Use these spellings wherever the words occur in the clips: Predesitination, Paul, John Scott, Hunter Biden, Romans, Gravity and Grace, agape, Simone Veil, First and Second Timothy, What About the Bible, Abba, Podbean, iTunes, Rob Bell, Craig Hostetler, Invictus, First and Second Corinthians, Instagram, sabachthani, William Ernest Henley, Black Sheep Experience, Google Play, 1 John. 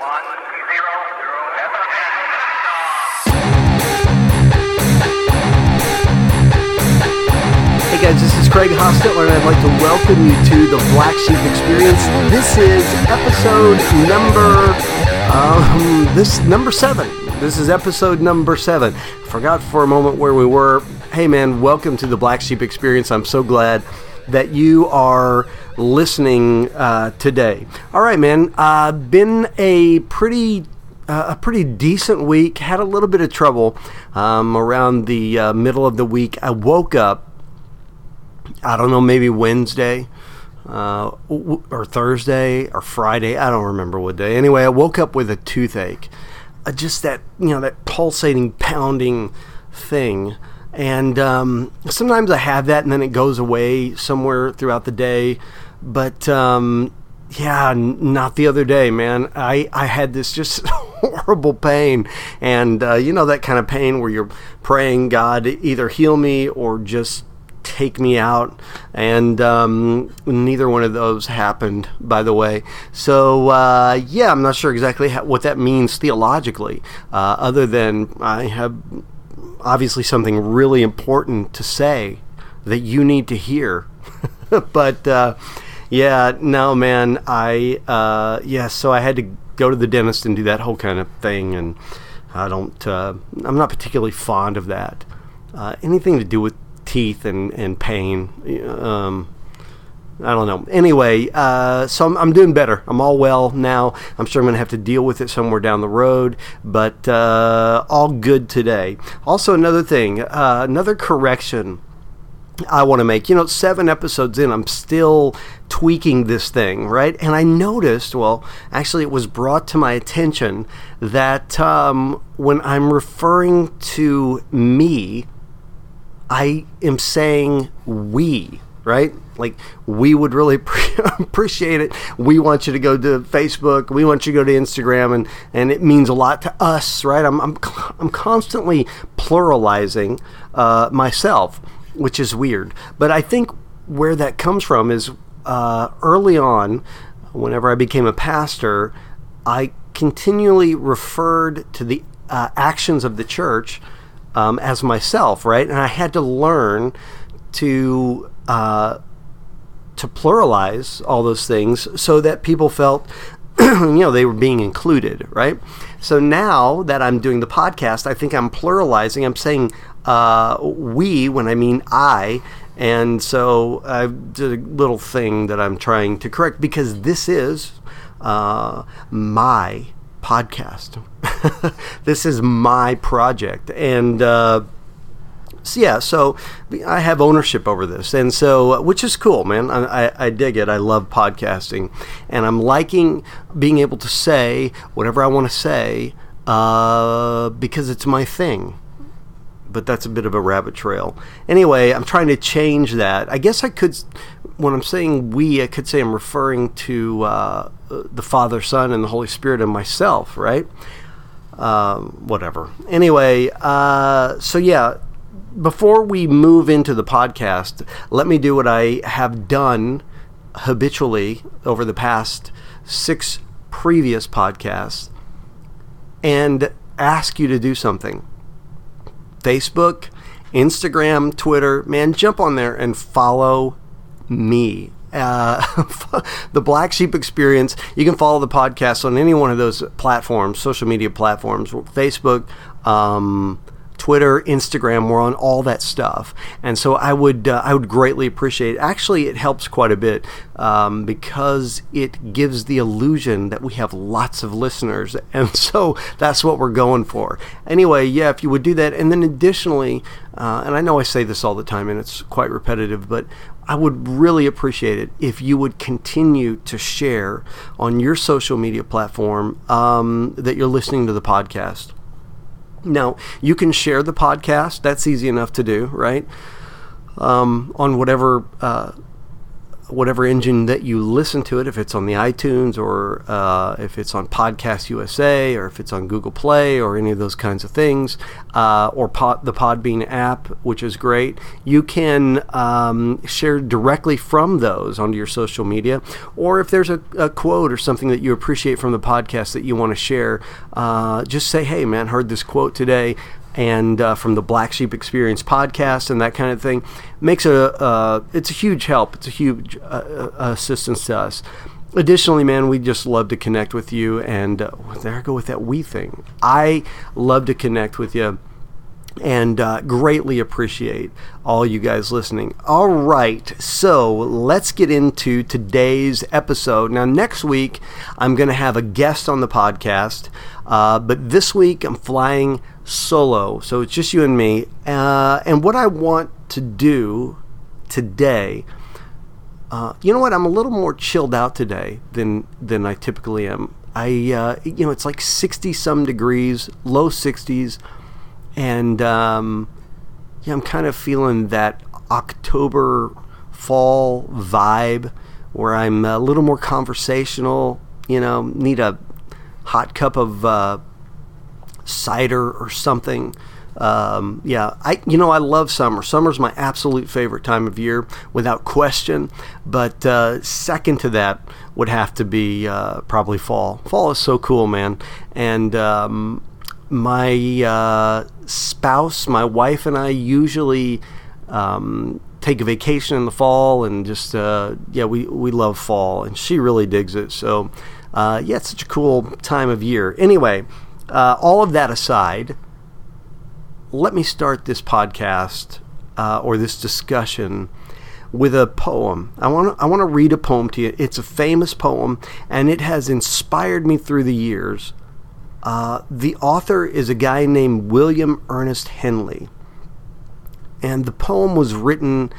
Hey guys, this is Craig Hostetler, and I'd like to welcome you to the Black Sheep Experience. This is episode number seven. This is episode number 7. I forgot for a moment where we were. Hey man, welcome to the Black Sheep Experience. I'm so glad that you are listening today. All right, man. Been a pretty decent week. Had a little bit of trouble around the middle of the week. I woke up, I don't know, maybe Wednesday or Thursday or Friday. I don't remember what day. Anyway, I woke up with a toothache, just that, you know, that pulsating, pounding thing. And sometimes I have that, and then it goes away somewhere throughout the day. But not the other day, man. I had this just horrible pain, and you know, that kind of pain where you're praying, God, either heal me or just take me out. And neither one of those happened, by the way. So I'm not sure exactly what that means theologically, other than I have obviously something really important to say that you need to hear. But so I had to go to the dentist and do that whole kind of thing, and I'm not particularly fond of that. Anything to do with teeth and pain, I don't know. Anyway, so I'm doing better. I'm all well now. I'm sure I'm going to have to deal with it somewhere down the road, but all good today. Also, another thing, another correction I want to make. You know, 7 episodes in, I'm still tweaking this thing, right? And I noticed, well, actually it was brought to my attention that when I'm referring to me, I am saying we, right? Like, we would really appreciate it. We want you to go to Facebook. We want you to go to Instagram, and it means a lot to us, right? I'm constantly pluralizing myself, which is weird. But I think where that comes from is early on, whenever I became a pastor, I continually referred to the actions of the church as myself, right? And I had to learn to pluralize all those things so that people felt, you know, they were being included, right? So now that I'm doing the podcast, I think I'm pluralizing. I'm saying we when I mean I. And so I did a little thing that I'm trying to correct, because this is my podcast. This is my project, and so I have ownership over this, and so, which is cool, man. I dig it. I love podcasting, and I'm liking being able to say whatever I want to say because it's my thing. But that's a bit of a rabbit trail. Anyway, I'm trying to change that. I guess I could, when I'm saying we, I could say I'm referring to the Father, Son, and the Holy Spirit and myself, right? Whatever. Anyway, before we move into the podcast, let me do what I have done habitually over the past 6 previous podcasts and ask you to do something. Facebook, Instagram, Twitter, man, jump on there and follow me. The Black Sheep Experience. You can follow the podcast on any one of those platforms, social media platforms, Facebook, Twitter, Instagram. We're on all that stuff, and so I would greatly appreciate it. Actually, it helps quite a bit because it gives the illusion that we have lots of listeners, and so that's what we're going for. Anyway, yeah, if you would do that, and then additionally, and I know I say this all the time, and it's quite repetitive, but I would really appreciate it if you would continue to share on your social media platform that you're listening to the podcast. Now, you can share the podcast. That's easy enough to do, right? On whatever whatever engine that you listen to it, if it's on the iTunes or if it's on Podcast USA or if it's on Google Play or any of those kinds of things, or the Podbean app, which is great, you can share directly from those onto your social media. Or if there's a quote or something that you appreciate from the podcast that you want to share, just say, hey, man, heard this quote today. And from the Black Sheep Experience podcast and that kind of thing, makes it's a huge help. It's a huge assistance to us. Additionally, man, we just love to connect with you. And there I go with that we thing. I love to connect with you and greatly appreciate all you guys listening. All right, so let's get into today's episode. Now, next week, I'm going to have a guest on the podcast, but this week I'm flying solo, so it's just you and me. And what I want to do today, you know what? I'm a little more chilled out today than I typically am. I it's like 60 some degrees, low 60s, and I'm kind of feeling that October fall vibe where I'm a little more conversational. Need a hot cup of cider or something. I love summer. Summer's my absolute favorite time of year, without question. But second to that would have to be probably fall. Fall is so cool, man. And my spouse, my wife, and I usually take a vacation in the fall, and just we love fall, and she really digs it. So it's such a cool time of year. Anyway. All of that aside, let me start this podcast or this discussion with a poem. I want to read a poem to you. It's a famous poem, and it has inspired me through the years. The author is a guy named William Ernest Henley, and the poem was written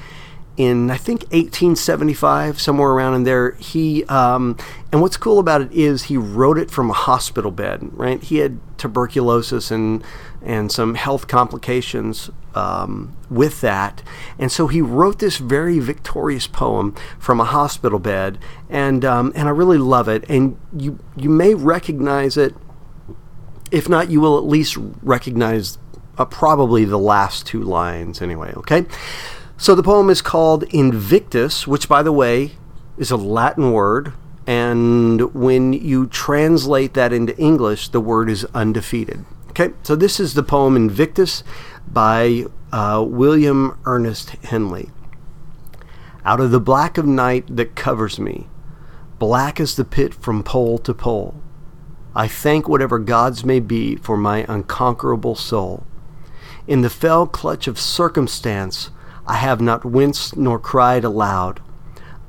in, I think, 1875, somewhere around in there. He and what's cool about it is he wrote it from a hospital bed, right? He had tuberculosis and some health complications with that, and so he wrote this very victorious poem from a hospital bed, and I really love it. And you may recognize it. If not, you will at least recognize probably the last two lines anyway, okay? So the poem is called Invictus, which, by the way, is a Latin word, and when you translate that into English, the word is undefeated. Okay, so this is the poem Invictus by William Ernest Henley. Out of the black of night that covers me, black as the pit from pole to pole, I thank whatever gods may be for my unconquerable soul. In the fell clutch of circumstance, I have not winced nor cried aloud.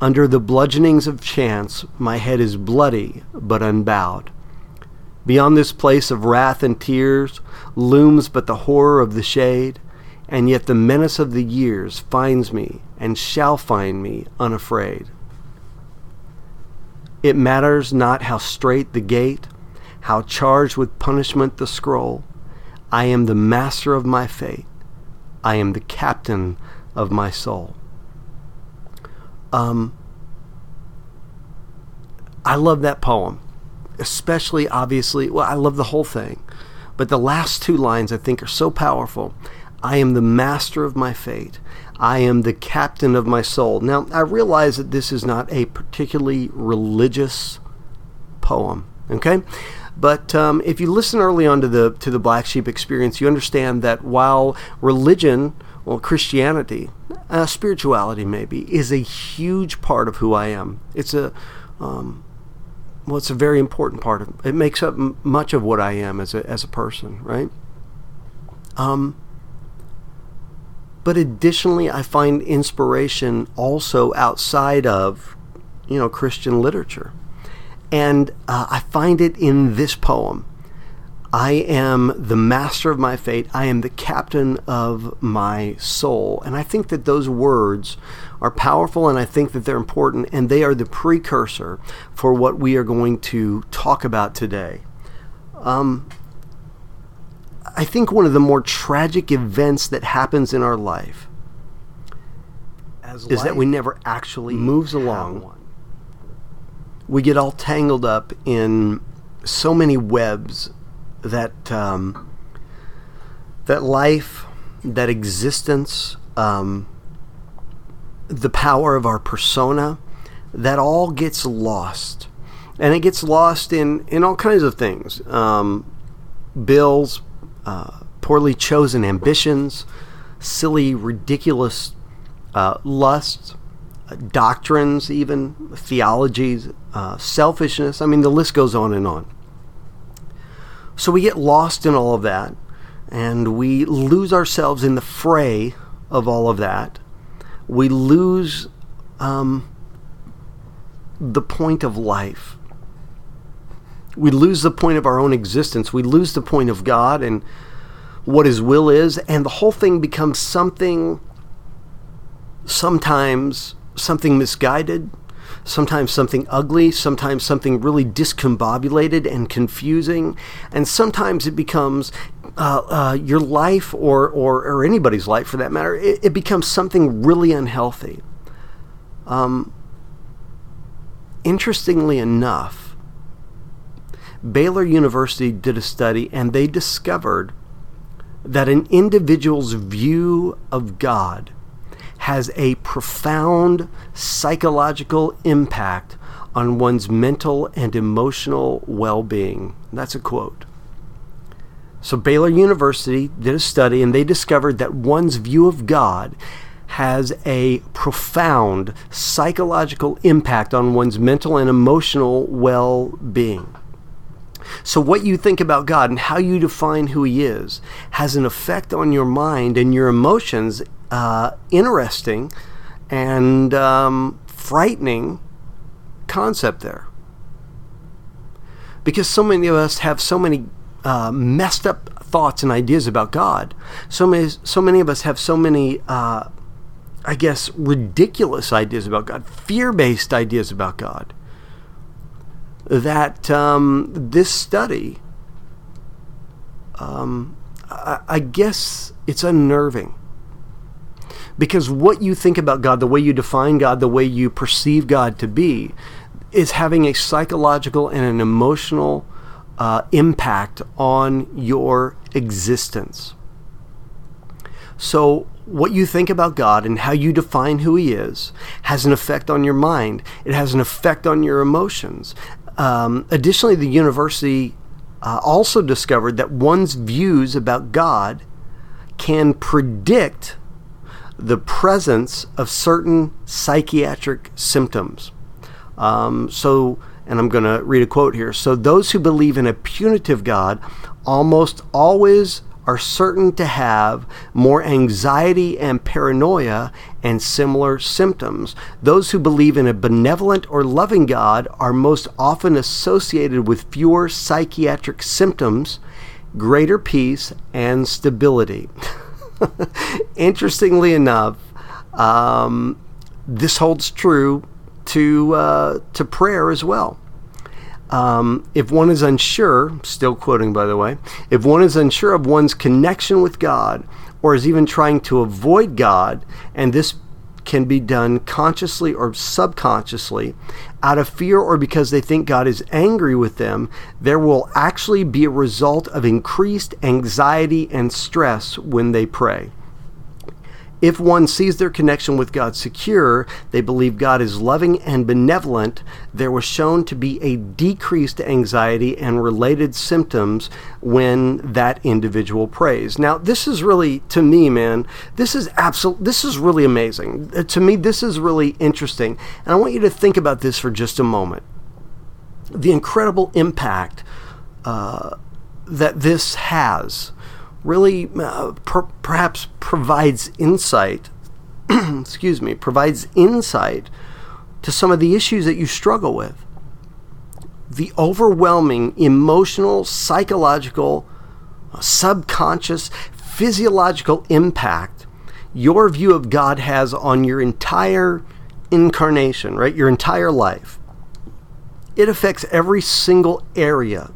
Under the bludgeonings of chance, my head is bloody but unbowed. Beyond this place of wrath and tears looms but the horror of the shade, and yet the menace of the years finds me and shall find me unafraid. It matters not how straight the gate, how charged with punishment the scroll. I am the master of my fate. I am the captain of my soul. I love that poem, especially, obviously, well, I love the whole thing, but the last two lines I think are so powerful. I am the master of my fate. I am the captain of my soul. Now, I realize that this is not a particularly religious poem, okay? But if you listen early on to the Black Sheep Experience, you understand that while religion, well, Christianity, spirituality maybe, is a huge part of who I am. It's a very important part of. It makes up much of what I am as a person, right? But additionally, I find inspiration also outside of, Christian literature. And I find it in this poem. I am the master of my fate. I am the captain of my soul. And I think that those words are powerful, and I think that they're important, and they are the precursor for what we are going to talk about today. I think one of the more tragic events that happens in our life as life, is that we never actually moves along. Have one. We get all tangled up in so many webs that that life, that existence, the power of our persona, that all gets lost. And it gets lost in all kinds of things. Bills, poorly chosen ambitions, silly, ridiculous lusts, doctrines even, theologies, selfishness. I mean, the list goes on and on. So we get lost in all of that, and we lose ourselves in the fray of all of that. We lose the point of life. We lose the point of our own existence. We lose the point of God and what His will is, and the whole thing becomes something, sometimes something misguided, sometimes something ugly, sometimes something really discombobulated and confusing, and sometimes it becomes your life or anybody's life for that matter. It becomes something really unhealthy. Interestingly enough, Baylor University did a study, and they discovered that an individual's view of God has a profound psychological impact on one's mental and emotional well-being. That's a quote. So Baylor University did a study, and they discovered that one's view of God has a profound psychological impact on one's mental and emotional well-being. So what you think about God and how you define who He is has an effect on your mind and your emotions. Interesting and frightening concept there. Because so many of us have so many messed up thoughts and ideas about God. So many of us have so many, ridiculous ideas about God, fear-based ideas about God, that this study, I guess it's unnerving. Because what you think about God, the way you define God, the way you perceive God to be, is having a psychological and an emotional impact on your existence. So what you think about God and how you define who He is has an effect on your mind. It has an effect on your emotions. Additionally, the university also discovered that one's views about God can predict the presence of certain psychiatric symptoms. And I'm going to read a quote here. So those who believe in a punitive God almost always are certain to have more anxiety and paranoia and similar symptoms. Those who believe in a benevolent or loving God are most often associated with fewer psychiatric symptoms, greater peace, and stability. Interestingly enough, this holds true to prayer as well. If one is unsure, still quoting by the way, if one is unsure of one's connection with God or is even trying to avoid God, and this can be done consciously or subconsciously, out of fear or because they think God is angry with them, there will actually be a result of increased anxiety and stress when they pray. If one sees their connection with God secure, they believe God is loving and benevolent, there was shown to be a decreased anxiety and related symptoms when that individual prays. Now, this is really, to me, man, this is really amazing. To me, this is really interesting. And I want you to think about this for just a moment. The incredible impact that this has really perhaps provides insight provides insight to some of the issues that you struggle with. The overwhelming emotional, psychological, subconscious, physiological impact your view of God has on your entire incarnation, right? Your entire life. It affects every single area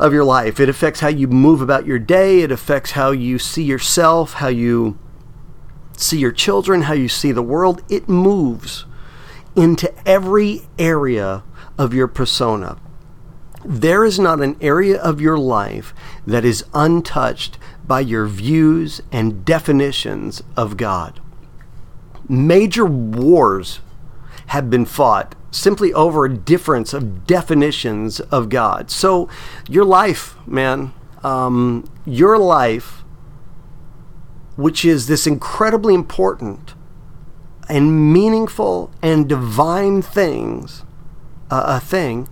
of your life. It affects how you move about your day. It affects how you see yourself, how you see your children, how you see the world, it moves into every area of your persona. There is not an area of your life that is untouched by your views and definitions of God. Major wars have been fought simply over a difference of definitions of God. So your life, man, your life, which is this incredibly important and meaningful and divine things, many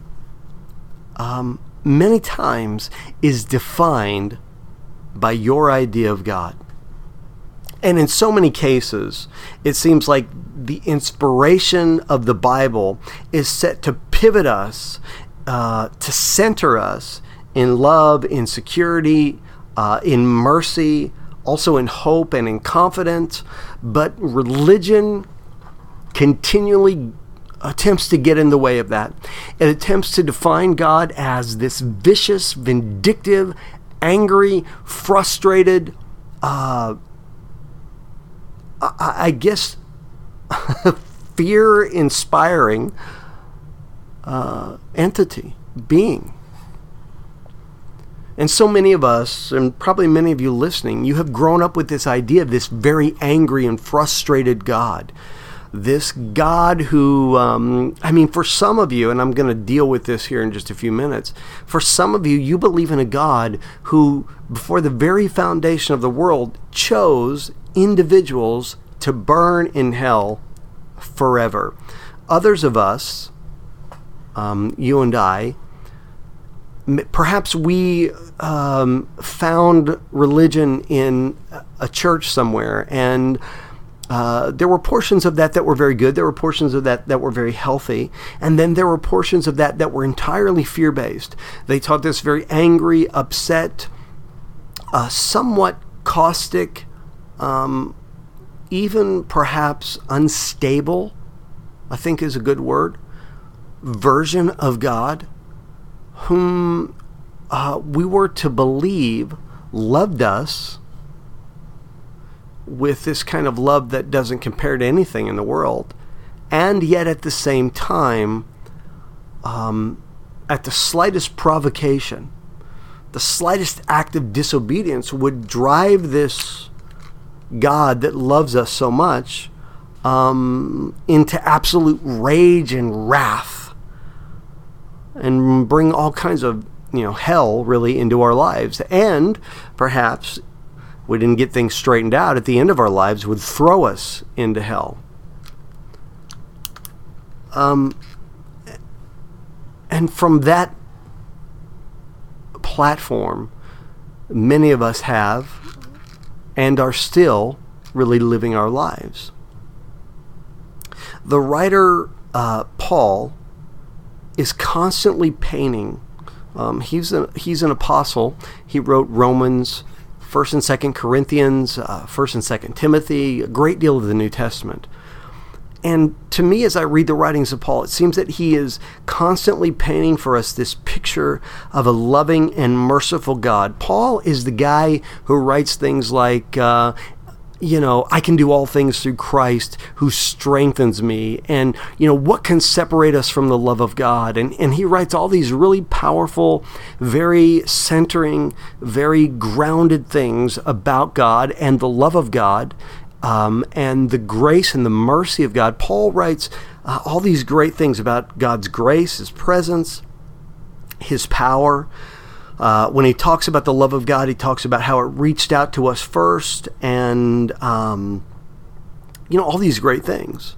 times is defined by your idea of God. And in so many cases, it seems like the inspiration of the Bible is set to pivot us, to center us in love, in security, in mercy, also in hope and in confidence. But religion continually attempts to get in the way of that. It attempts to define God as this vicious, vindictive, angry, frustrated, I guess fear-inspiring entity, being. And so many of us, and probably many of you listening, you have grown up with this idea of this very angry and frustrated God. This God who, for some of you, and I'm going to deal with this here in just a few minutes, for some of you, you believe in a God who, before the very foundation of the world, chose individuals to burn in hell forever. Others of us, you and I, perhaps we found religion in a church somewhere, and there were portions of that were very good. There were portions of that were very healthy. And then there were portions of that were entirely fear-based. They taught this very angry, upset, somewhat caustic, even perhaps unstable, I think is a good word, version of God, whom we were to believe loved us with this kind of love that doesn't compare to anything in the world, and yet at the same time, at the slightest provocation, the slightest act of disobedience would drive this God that loves us so much into absolute rage and wrath, and bring all kinds of hell really into our lives, and perhaps, we didn't get things straightened out, at the end of our lives would throw us into hell. And from that platform, many of us have and are still really living our lives. The writer Paul is constantly painting. He's an apostle. He wrote Romans, First and Second Corinthians, First and Second Timothy, a great deal of the New Testament. And to me, as I read the writings of Paul, it seems that he is constantly painting for us this picture of a loving and merciful God. Paul is the guy who writes things like, I can do all things through Christ who strengthens me. And, what can separate us from the love of God? And he writes all these really powerful, very centering, very grounded things about God and the love of God, and the grace and the mercy of God. Paul writes all these great things about God's grace, His presence, His power. When he talks about the love of God, he talks about how it reached out to us first, and all these great things.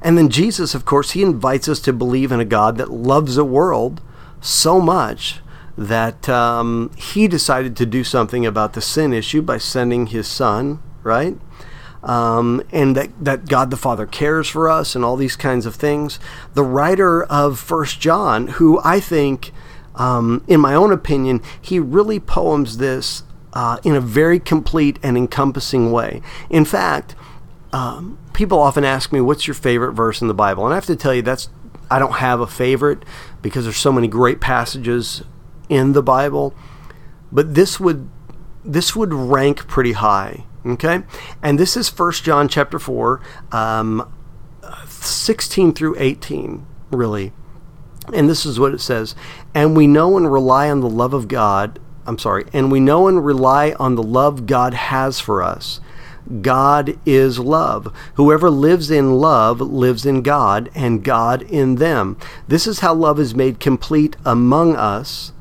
And then Jesus, of course, he invites us to believe in a God that loves the world so much that he decided to do something about the sin issue by sending his son, right? And that God the Father cares for us and all these kinds of things. The writer of 1 John, who I think, in my own opinion, he really poems this in a very complete and encompassing way. In fact, people often ask me, what's your favorite verse in the Bible? And I have to tell you, I don't have a favorite because there's so many great passages in the Bible. But this would rank pretty high Okay? And this is 1 John chapter 4, 16 through 18, really. And this is what it says. And we know and rely on the love of God. I'm sorry. And we know and rely on the love God has for us. God is love. Whoever lives in love lives in God, and God in them. This is how love is made complete among us,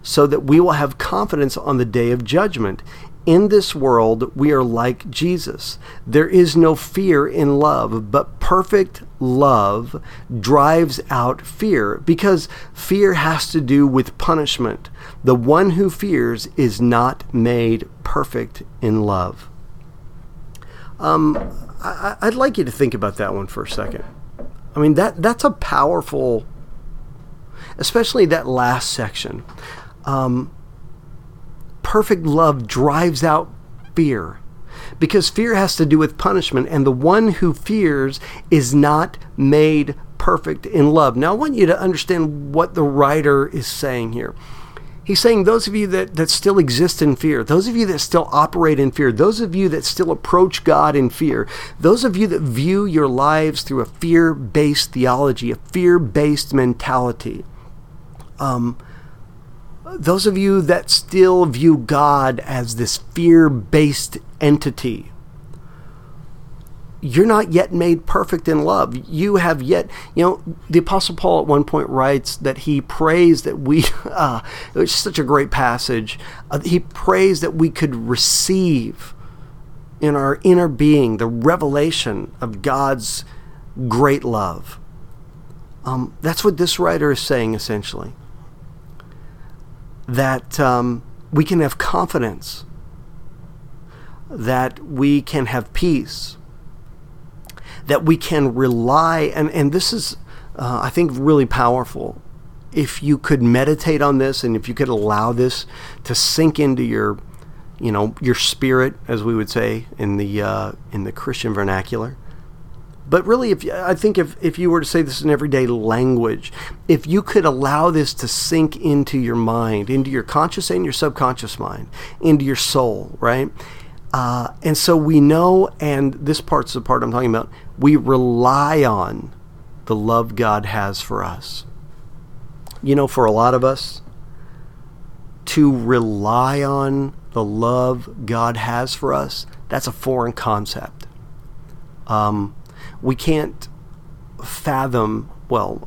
so that we will have confidence on the day of judgment. In this world, we are like Jesus. There is no fear in love, but perfect love drives out fear, because fear has to do with punishment. The one who fears is not made perfect in love. I'd like you to think about that one for a second. I mean, that's a powerful, especially that last section. Perfect love drives out fear, because fear has to do with punishment, and the one who fears is not made perfect in love. Now, I want you to understand what the writer is saying here. He's saying those of you that still exist in fear, those of you that still operate in fear, those of you that still approach God in fear, those of you that view your lives through a fear-based theology, a fear-based mentality, those of you that still view God as this fear-based entity, you're not yet made perfect in love. You have yet, the Apostle Paul at one point writes that he prays that we, it's such a great passage, he prays that we could receive in our inner being the revelation of God's great love. That's what this writer is saying, essentially. That we can have confidence, that we can have peace, that we can rely, and this is, I think, really powerful. If you could meditate on this, and if you could allow this to sink into your, your spirit, as we would say in the Christian vernacular. But really, if you were to say this in everyday language, if you could allow this to sink into your mind, into your conscious and your subconscious mind, into your soul, right? And so we know, and this part's the part I'm talking about, we rely on the love God has for us. For a lot of us, to rely on the love God has for us, that's a foreign concept. We can't fathom,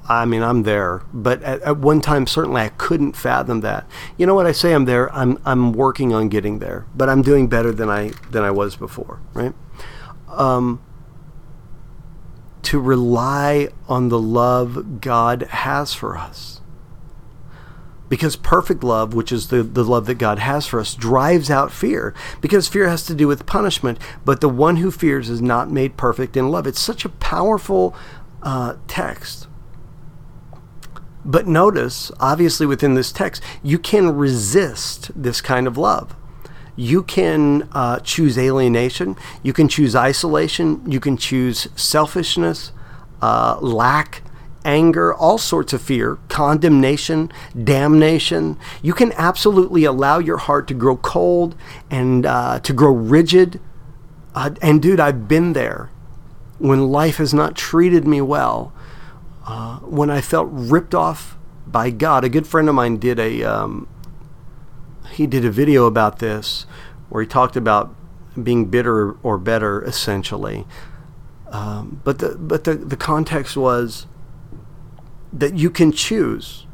I'm there, but at one time, certainly I couldn't fathom that. You know what, I say I'm there, I'm working on getting there, but I'm doing better than I was before, right? To rely on the love God has for us. Because perfect love, which is the love that God has for us, drives out fear. Because fear has to do with punishment, but the one who fears is not made perfect in love. It's such a powerful text. But notice, obviously within this text, you can resist this kind of love. You can choose alienation. You can choose isolation. You can choose selfishness, lack, anger, all sorts of fear, condemnation, damnation. You can absolutely allow your heart to grow cold and to grow rigid. And dude, I've been there when life has not treated me well, when I felt ripped off by God. A good friend of mine did a video about this where he talked about being bitter or better, essentially. But the context was that you can choose.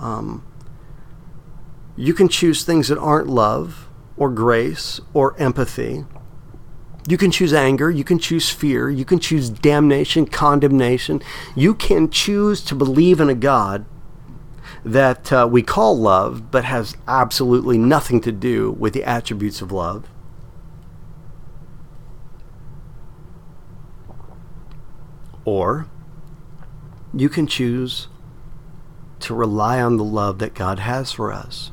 You can choose things that aren't love or grace or empathy. You can choose anger. You can choose fear. You can choose damnation, condemnation. You can choose to believe in a God that we call love, but has absolutely nothing to do with the attributes of love. Or you can choose to rely on the love that God has for us.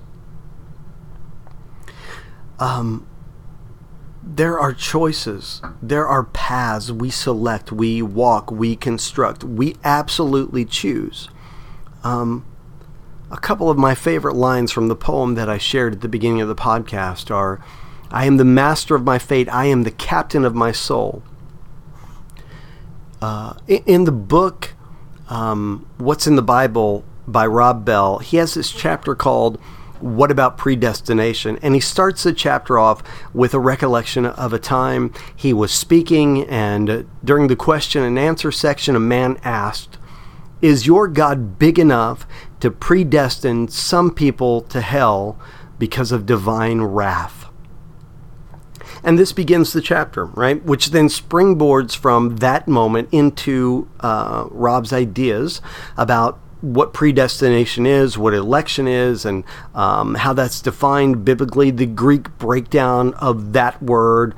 There are choices. There are paths we select, we walk, we construct. We absolutely choose. A couple of my favorite lines from the poem that I shared at the beginning of the podcast are, I am the master of my fate. I am the captain of my soul. In the book, What's in the Bible by Rob Bell, he has this chapter called What About Predestination? And he starts the chapter off with a recollection of a time he was speaking, and during the question and answer section, a man asked, "Is your God big enough to predestine some people to hell because of divine wrath?" And this begins the chapter, right? Which then springboards from that moment into Rob's ideas about what predestination is, what election is, and how that's defined biblically, the Greek breakdown of that word,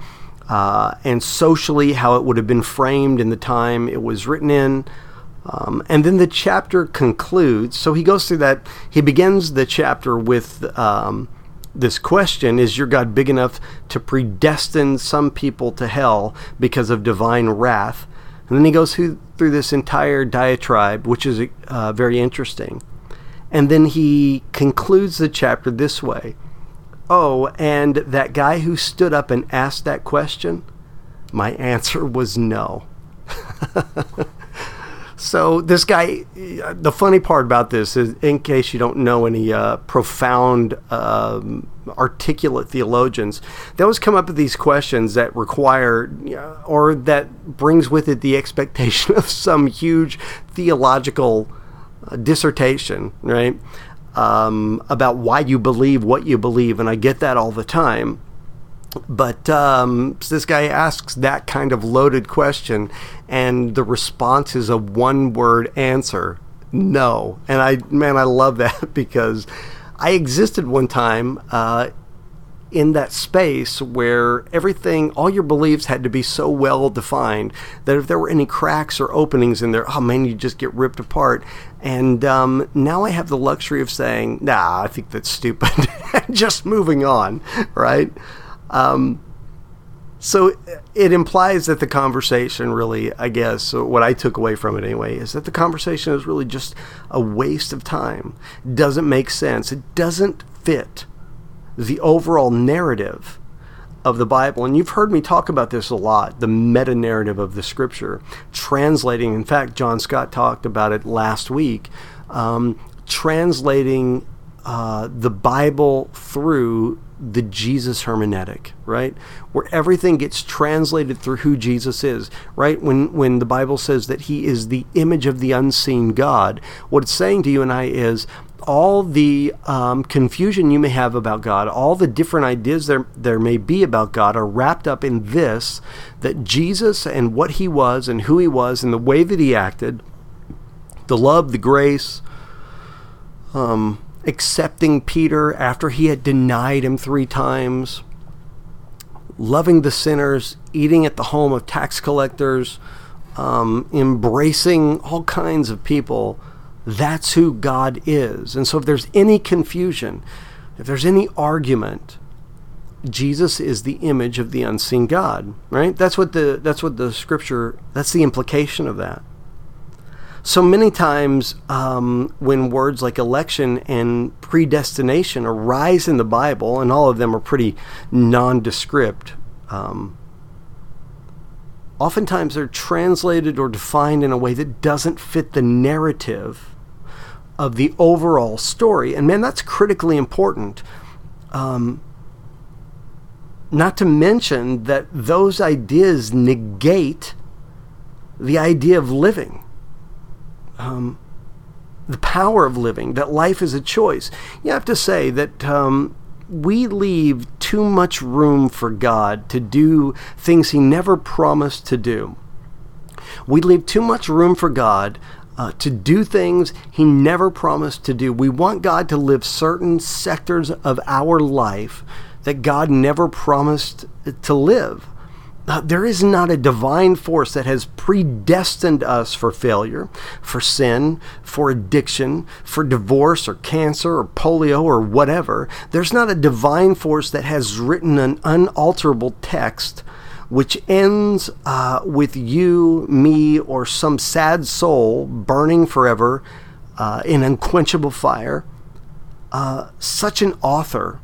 and socially how it would have been framed in the time it was written in. And then the chapter concludes. So he goes through that. He begins the chapter with this question, is your God big enough to predestine some people to hell because of divine wrath? And then he goes through this entire diatribe, which is very interesting. And then he concludes the chapter this way. Oh, and that guy who stood up and asked that question, my answer was no. So this guy, the funny part about this is, in case you don't know any profound, articulate theologians, they always come up with these questions that require, or that brings with it the expectation of some huge theological dissertation, right? About why you believe what you believe, and I get that all the time. But so this guy asks that kind of loaded question, and the response is a one-word answer, no. And I love that, because I existed one time in that space where everything, all your beliefs had to be so well defined that if there were any cracks or openings in there, oh man, you just get ripped apart. And now I have the luxury of saying, nah, I think that's stupid, just moving on, right? So it implies that the conversation really, I guess, what I took away from it anyway, is that the conversation is really just a waste of time. It doesn't make sense. It doesn't fit the overall narrative of the Bible. And you've heard me talk about this a lot, the meta-narrative of the Scripture, translating. In fact, John Scott talked about it last week, translating the Bible through the Jesus hermeneutic, right? Where everything gets translated through who Jesus is, right? When the Bible says that he is the image of the unseen God, what it's saying to you and I is all the confusion you may have about God, all the different ideas there may be about God are wrapped up in this, that Jesus and what he was and who he was and the way that he acted, the love, the grace, accepting Peter after he had denied him 3 times, loving the sinners, eating at the home of tax collectors, embracing all kinds of people. That's who God is. And so if there's any confusion, if there's any argument, Jesus is the image of the unseen God, right? That's what the Scripture, that's the implication of that. So many times when words like election and predestination arise in the Bible, and all of them are pretty nondescript, oftentimes they're translated or defined in a way that doesn't fit the narrative of the overall story. And man, that's critically important. Not to mention that those ideas negate the idea of living. The power of living, that life is a choice. You have to say that we leave too much room for God to do things he never promised to do. We leave too much room for God to do things he never promised to do. We want God to live certain sectors of our life that God never promised to live. There is not a divine force that has predestined us for failure, for sin, for addiction, for divorce or cancer or polio or whatever. There's not a divine force that has written an unalterable text which ends with you, me, or some sad soul burning forever in unquenchable fire. Such an author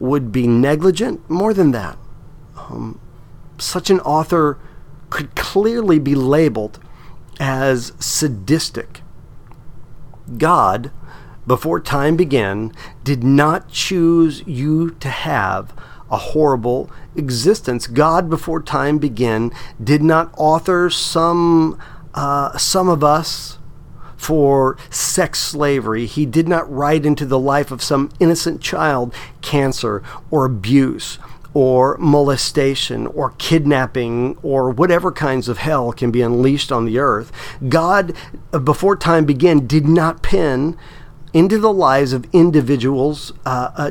would be negligent. More than that, such an author could clearly be labeled as sadistic. God, before time began, did not choose you to have a horrible existence. God, before time began, did not author some of us for sex slavery. He did not write into the life of some innocent child cancer or abuse or molestation or kidnapping or whatever kinds of hell can be unleashed on the earth. God, before time began, did not pen into the lives of individuals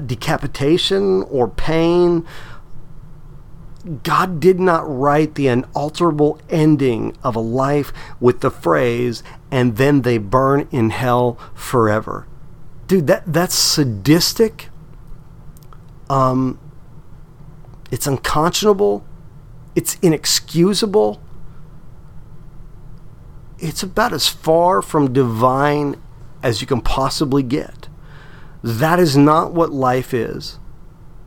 decapitation or pain. God did not write the unalterable ending of a life with the phrase, "and then they burn in hell forever." Dude, that's sadistic. It's unconscionable. It's inexcusable. It's about as far from divine as you can possibly get. That is not what life is.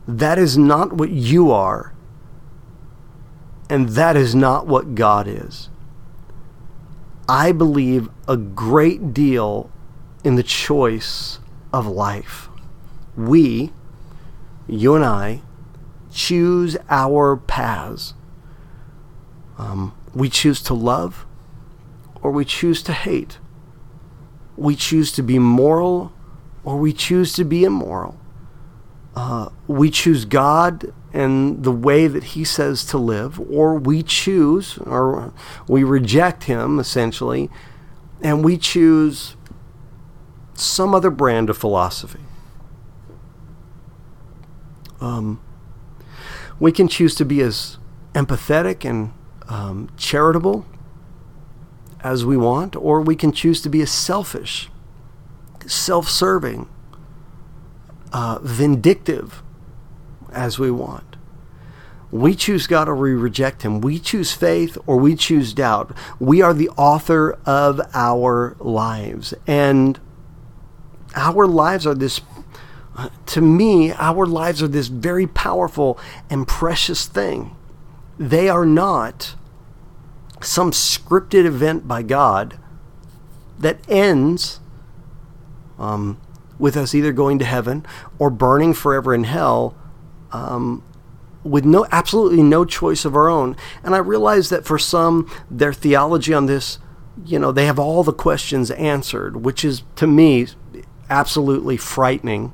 That is not what you are. And that is not what God is. I believe a great deal in the choice of life. We, you and I, choose our paths. We choose to love or we choose to hate. We choose to be moral or we choose to be immoral. We choose God and the way that he says to live, or we choose, or we reject him essentially, and we choose some other brand of philosophy. We can choose to be as empathetic and charitable as we want, or we can choose to be as selfish, self-serving, vindictive as we want. We choose God or we reject him. We choose faith or we choose doubt. We are the author of our lives. And our lives are this, to me, our lives are this very powerful and precious thing. They are not some scripted event by God that ends with us either going to heaven or burning forever in hell with absolutely no choice of our own. And I realize that for some, their theology on this, they have all the questions answered, which is, to me, absolutely frightening.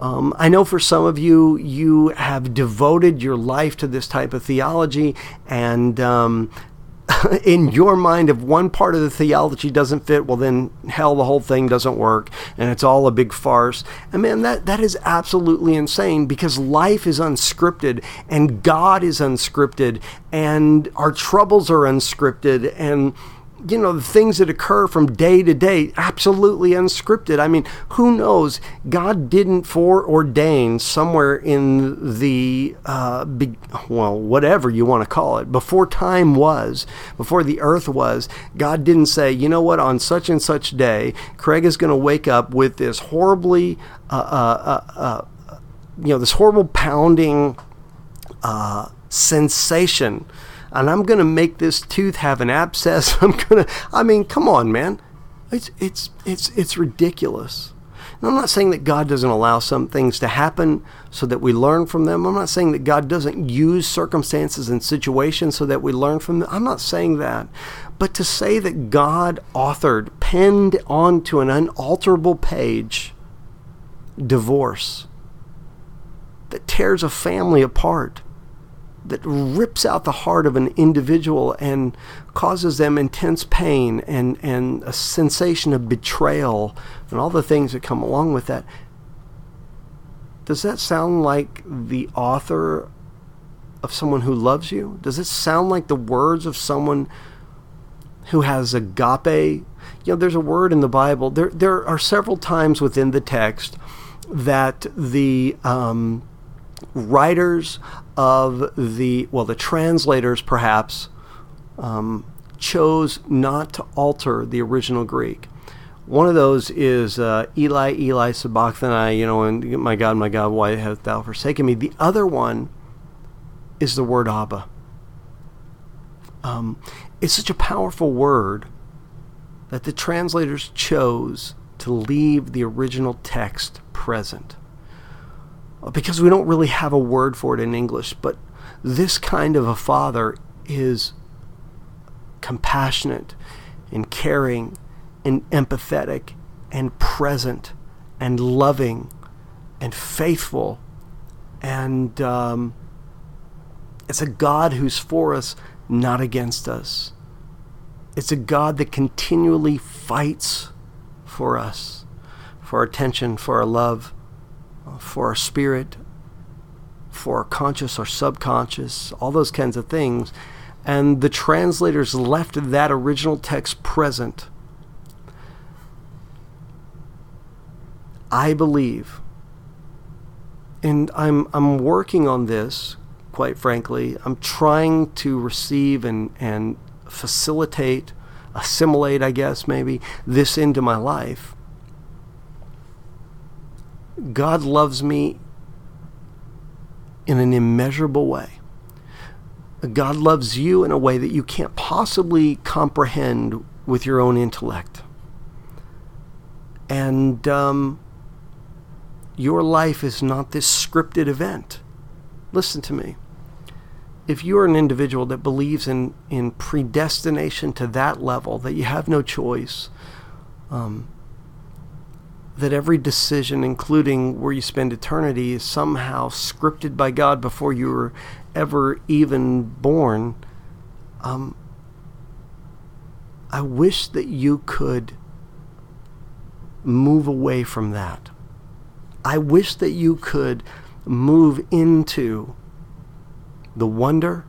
I know for some of you, you have devoted your life to this type of theology, and in your mind, if one part of the theology doesn't fit, well, then hell, the whole thing doesn't work, and it's all a big farce. And man, that is absolutely insane, because life is unscripted, and God is unscripted, and our troubles are unscripted, and the things that occur from day to day, absolutely unscripted. I mean, who knows? God didn't foreordain somewhere in the, whatever you want to call it, before time was, before the earth was, God didn't say, on such and such day, Craig is going to wake up with this horrible pounding sensation, and I'm going to make this tooth have an abscess. Come on, man. It's ridiculous. And I'm not saying that God doesn't allow some things to happen so that we learn from them. I'm not saying that God doesn't use circumstances and situations so that we learn from them. I'm not saying that. But to say that God authored, penned onto an unalterable page, divorce that tears a family apart, that rips out the heart of an individual and causes them intense pain and a sensation of betrayal and all the things that come along with that. Does that sound like the author of someone who loves you? Does it sound like the words of someone who has agape? There's a word in the Bible. There are several times within the text that the writers of the translators perhaps chose not to alter the original Greek. One of those is Eli, Eli, sabachthani, you know, and my God, why hast thou forsaken me? The other one is the word Abba. It's such a powerful word that the translators chose to leave the original text present, because we don't really have a word for it in English. But this kind of a father is compassionate and caring and empathetic and present and loving and faithful, and it's a God who's for us, not against us. It's a God that continually fights for us, for our attention, for our love, for our spirit, for our conscious, our subconscious, all those kinds of things. And the translators left that original text present. I believe, and I'm working on this, quite frankly. I'm trying to receive and facilitate, assimilate, I guess, maybe, this into my life. God loves me in an immeasurable way. God loves you in a way that you can't possibly comprehend with your own intellect. And your life is not this scripted event. Listen to me. If you are an individual that believes in predestination to that level, that you have no choice, that every decision, including where you spend eternity, is somehow scripted by God before you were ever even born, I wish that you could move away from that. I wish that you could move into the wonder,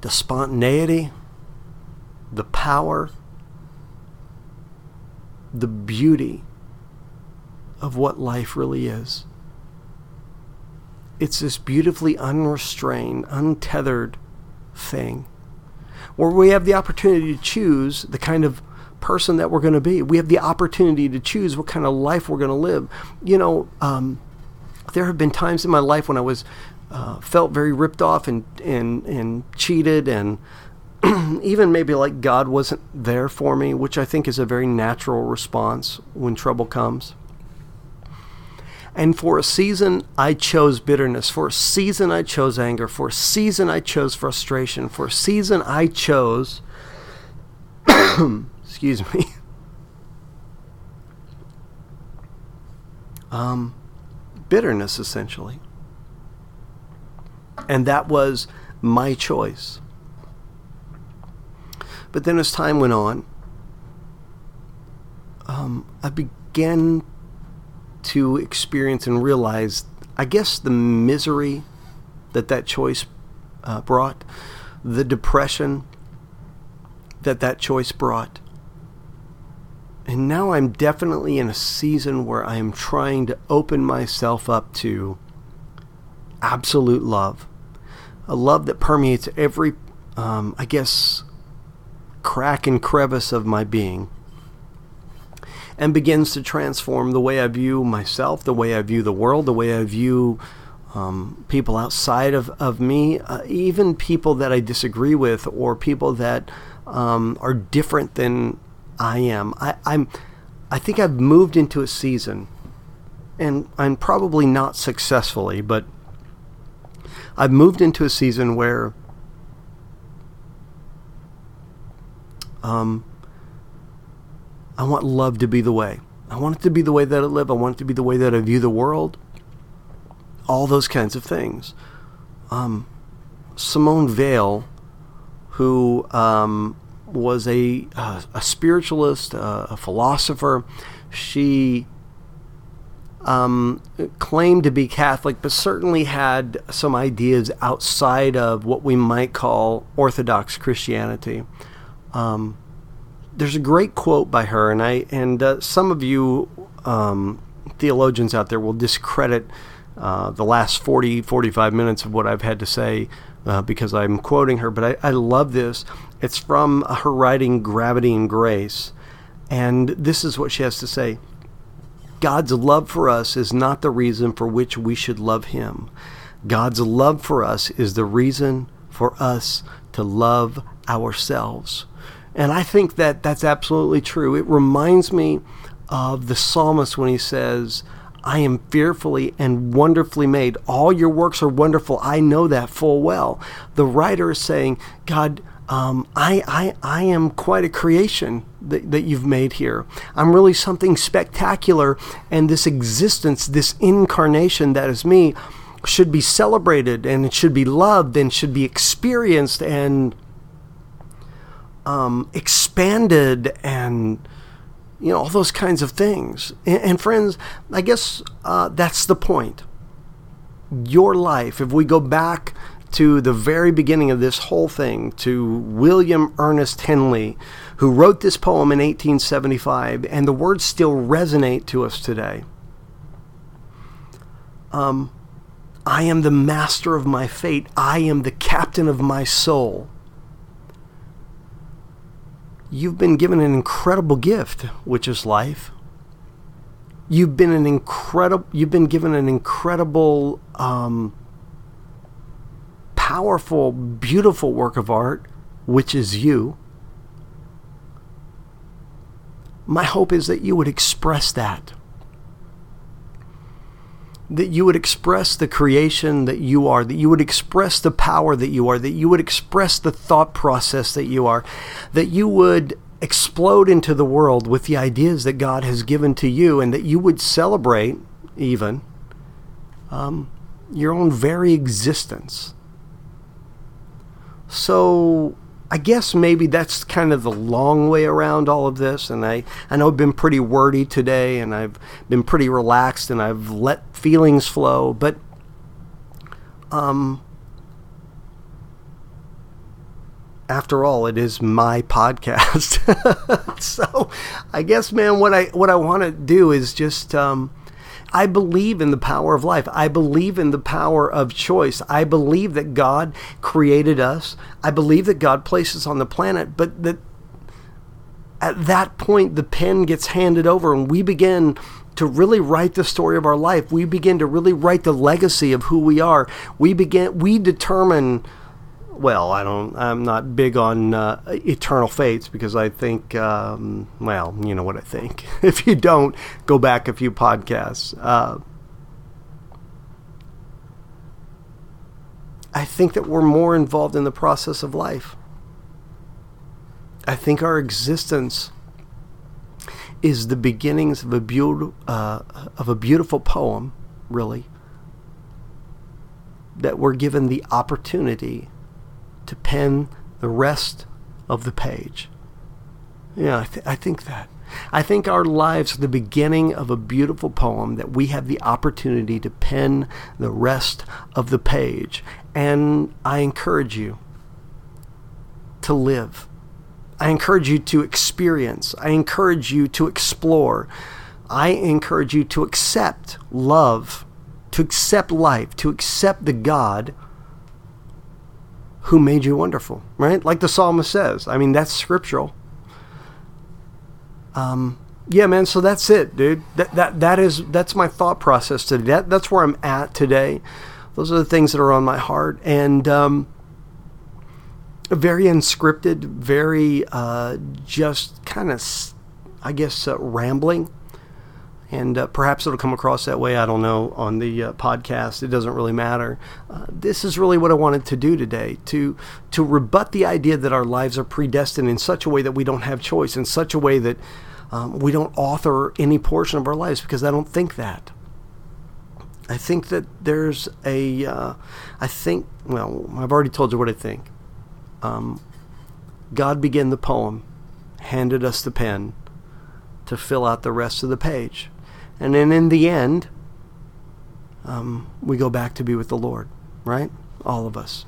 the spontaneity, the power, the beauty of what life really is. It's this beautifully unrestrained, untethered thing where we have the opportunity to choose the kind of person that we're going to be. We have the opportunity to choose what kind of life we're going to live. You know, there have been times in my life when I was felt very ripped off and cheated, and even maybe like God wasn't there for me, which I think is a very natural response when trouble comes. And for a season, I chose bitterness. For a season, I chose anger. For a season, I chose frustration. For a season, I chose excuse me, bitterness, essentially. And that was my choice. But then as time went on, I began to experience and realize, I guess, the misery that choice brought, the depression that choice brought. And now I'm definitely in a season where I am trying to open myself up to absolute love, a love that permeates every, I guess, crack and crevice of my being, and begins to transform the way I view myself, the way I view the world, the way I view people outside of me, even people that I disagree with or people that are different than I am. I think I've moved into a season, and I'm probably not successfully, but I've moved into a season where I want love to be the way. I want it to be the way that I live. I want it to be the way that I view the world. All those kinds of things. Simone Veil, who was a spiritualist, a philosopher. She claimed to be Catholic, but certainly had some ideas outside of what we might call Orthodox Christianity. There's a great quote by her, and some of you theologians out there will discredit the last 40, 45 minutes of what I've had to say because I'm quoting her, but I love this. It's from her writing, Gravity and Grace, And this is what she has to say. God's love for us is not the reason for which we should love him. God's love for us is the reason for us to love ourselves. And I think that that's absolutely true. It reminds me of the psalmist when he says, I am fearfully and wonderfully made. All your works are wonderful. I know that full well. The writer is saying, God, I am quite a creation that you've made here. I'm really something spectacular, and this existence, this incarnation that is me, should be celebrated, and it should be loved, and should be experienced, and expanded, and all those kinds of things. And friends, I guess that's the point. Your life, if we go back to the very beginning of this whole thing, to William Ernest Henley, who wrote this poem in 1875, and the words still resonate to us today. I am the master of my fate. I am the captain of my soul. You've been given an incredible gift, which is life. You've been given an incredible, powerful, beautiful work of art, which is you. My hope is that you would express that. That you would express the creation that you are, that you would express the power that you are, that you would express the thought process that you are, that you would explode into the world with the ideas that God has given to you, and that you would celebrate even your own very existence. So I guess maybe that's kind of the long way around all of this, and I know I've been pretty wordy today, and I've been pretty relaxed, and I've let feelings flow, but after all, it is my podcast. So I guess, man, what I want to do is just I believe in the power of life. I believe in the power of choice. I believe that God created us. I believe that God placed us on the planet, but that at that point, the pen gets handed over, and we begin to really write the story of our life. We begin to really write the legacy of who we are. We determine. Well, I'm not big on eternal fates, because I think, well, you know what I think. If you don't, go back a few podcasts. I think that we're more involved in the process of life. I think our existence is the beginnings of a beautiful poem, really, that we're given the opportunity to pen the rest of the page. Yeah, I think that. I think our lives are the beginning of a beautiful poem that we have the opportunity to pen the rest of the page. And I encourage you to live. I encourage you to experience. I encourage you to explore. I encourage you to accept love, to accept life, to accept the God who made you wonderful, right? Like the psalmist says. I mean, that's scriptural. Yeah, man, so that's it, dude. That's my thought process today. That's where I'm at today. Those are the things that are on my heart. And very unscripted, very just kind of, I guess, rambling. And perhaps it'll come across that way, I don't know, on the podcast. It doesn't really matter. This is really what I wanted to do today, to rebut the idea that our lives are predestined in such a way that we don't have choice, in such a way that we don't author any portion of our lives, because I don't think that. I think that there's well, I've already told you what I think. God began the poem, handed us the pen to fill out the rest of the page. And then in the end, we go back to be with the Lord, right? All of us.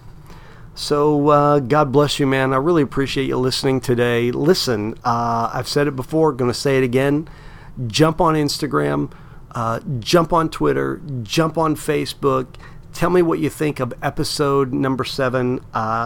So God bless you, man. I really appreciate you listening today. Listen, I've said it before, going to say it again. Jump on Instagram, jump on Twitter, jump on Facebook. Tell me what you think of episode number 7,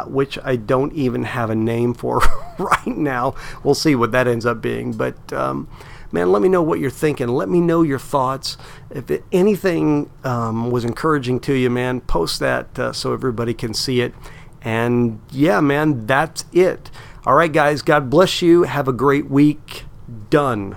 which I don't even have a name for right now. We'll see what that ends up being. But, man, let me know what you're thinking. Let me know your thoughts. If anything was encouraging to you, man, post that so everybody can see it. And, yeah, man, that's it. All right, guys, God bless you. Have a great week. Done.